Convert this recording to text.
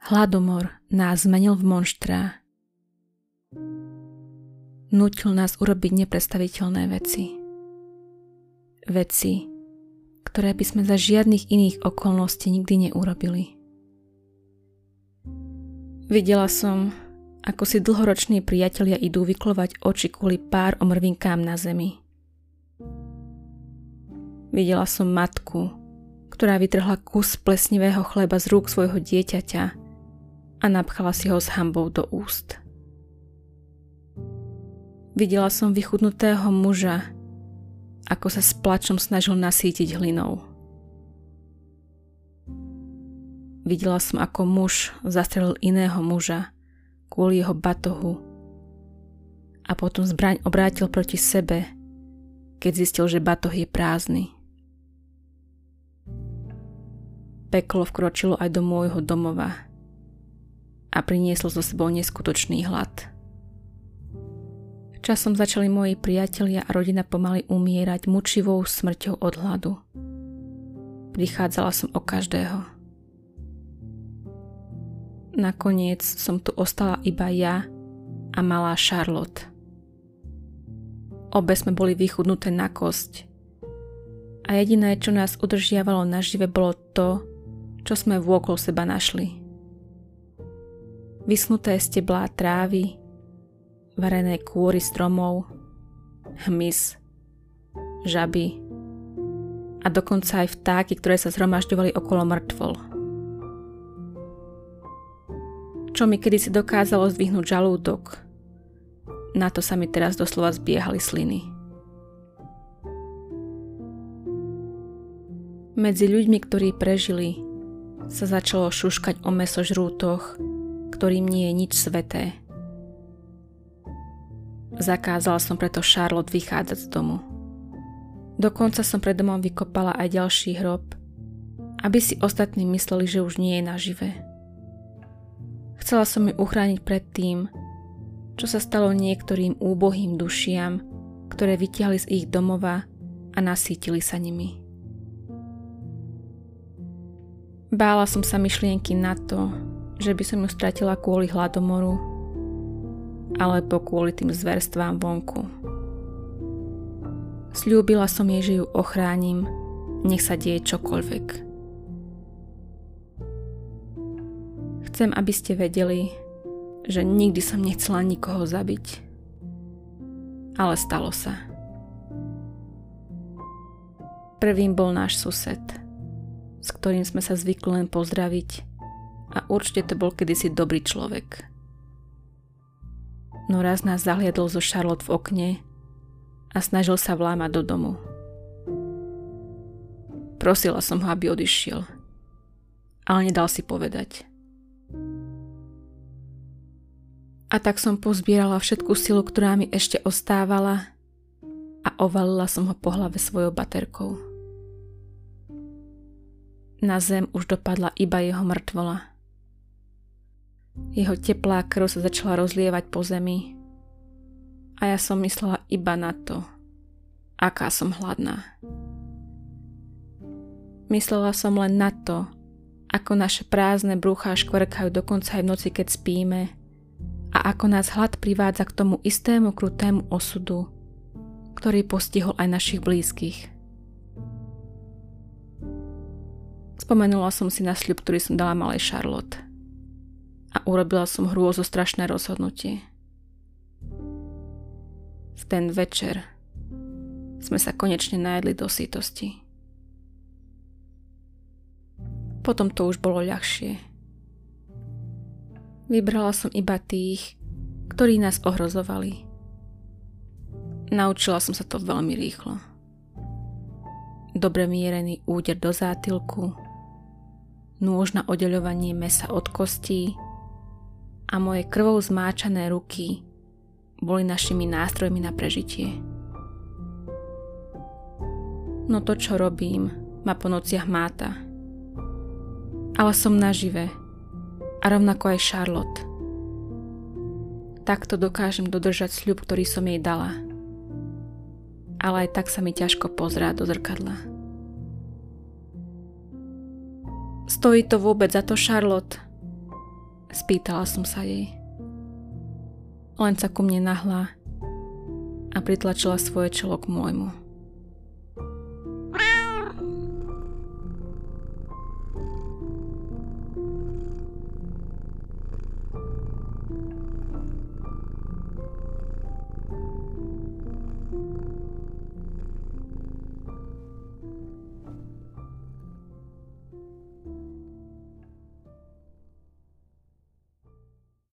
Hladomor nás zmenil v monštrá. Nútil nás urobiť nepredstaviteľné veci. Veci, ktoré by sme za žiadnych iných okolností nikdy neurobili. Videla som, ako si dlhoroční priatelia idú vyklovať oči kvôli pár omrvinkám na zemi. Videla som matku, ktorá vytrhla kus plesnivého chleba z rúk svojho dieťaťa a napchala si ho s hanbou do úst. Videla som vychudnutého muža, ako sa s plačom snažil nasýtiť hlinou. Videla som, ako muž zastrelil iného muža kvôli jeho batohu a potom zbraň obrátil proti sebe, keď zistil, že batoh je prázdny. Peklo vkročilo aj do môjho domova a prinieslo so sebou neskutočný hlad. Časom začali moji priatelia a rodina pomaly umierať mučivou smrťou od hladu. Prichádzala som o každého. Nakoniec som tu ostala iba ja a malá Charlotte. Obe sme boli vychudnuté na kosť a jediné, čo nás udržiavalo nažive, bolo to, čo sme vôkol seba našli. Vysnuté steblá trávy, varené kôry stromov, hmyz, žaby a dokonca aj vtáky, ktoré sa zhromažďovali okolo mŕtvol. Čo mi kedysi dokázalo zdvihnúť žalúdok, na to sa mi teraz doslova zbiehali sliny. Medzi ľuďmi, ktorí prežili, sa začalo šuškať o mäsožrútoch, ktorým nie je nič sveté. Zakázala som preto Charlotte vychádzať z domu. Dokonca som pred domom vykopala aj ďalší hrob, aby si ostatní mysleli, že už nie je naživé. Chcela som ju uchrániť pred tým, čo sa stalo niektorým úbohým dušiam, ktoré vytiahli z ich domova a nasýtili sa nimi. Bála som sa myšlienky na to, že by som ju stratila kvôli hladomoru, alebo kvôli tým zverstvám vonku. Sľúbila som jej, že ju ochránim, nech sa deje čokoľvek. Chcem, aby ste vedeli, že nikdy som nechcela nikoho zabiť. Ale stalo sa. Prvým bol náš sused, s ktorým sme sa zvykli len pozdraviť a určite to bol kedysi dobrý človek. No raz nás zahliadol zo Charlotte v okne a snažil sa vlámať do domu. Prosila som ho, aby odišiel, ale nedal si povedať. A tak som pozbierala všetku silu, ktorá mi ešte ostávala a ovalila som ho po hlave svojou baterkou. Na zem už dopadla iba jeho mŕtvola. Jeho teplá krv sa začala rozlievať po zemi a ja som myslela iba na to, aká som hladná. Myslela som len na to, ako naše prázdne brúcha škvrkajú dokonca aj v noci, keď spíme a ako nás hlad privádza k tomu istému krutému osudu, ktorý postihol aj našich blízkych. Spomenula som si na sľub, ktorý som dala malej Charlotte. A urobila som hrôzo strašné rozhodnutie. V ten večer sme sa konečne najedli do sytosti. Potom to už bolo ľahšie. Vybrala som iba tých, ktorí nás ohrozovali. Naučila som sa to veľmi rýchlo. Dobre mierený úder do zátilku, nôž na oddeľovanie mäsa od kostí a moje krvou zmáčané ruky boli našimi nástrojmi na prežitie. No to, čo robím, ma po nociach máta. Ale som nažive a rovnako aj Charlotte. Takto dokážem dodržať sľub, ktorý som jej dala. ale aj tak sa mi ťažko pozerá do zrkadla. Stojí to vôbec za to, Charlotte? Spýtala som sa jej. Len sa ku mne nahlá a pritlačila svoje čelo k môjmu.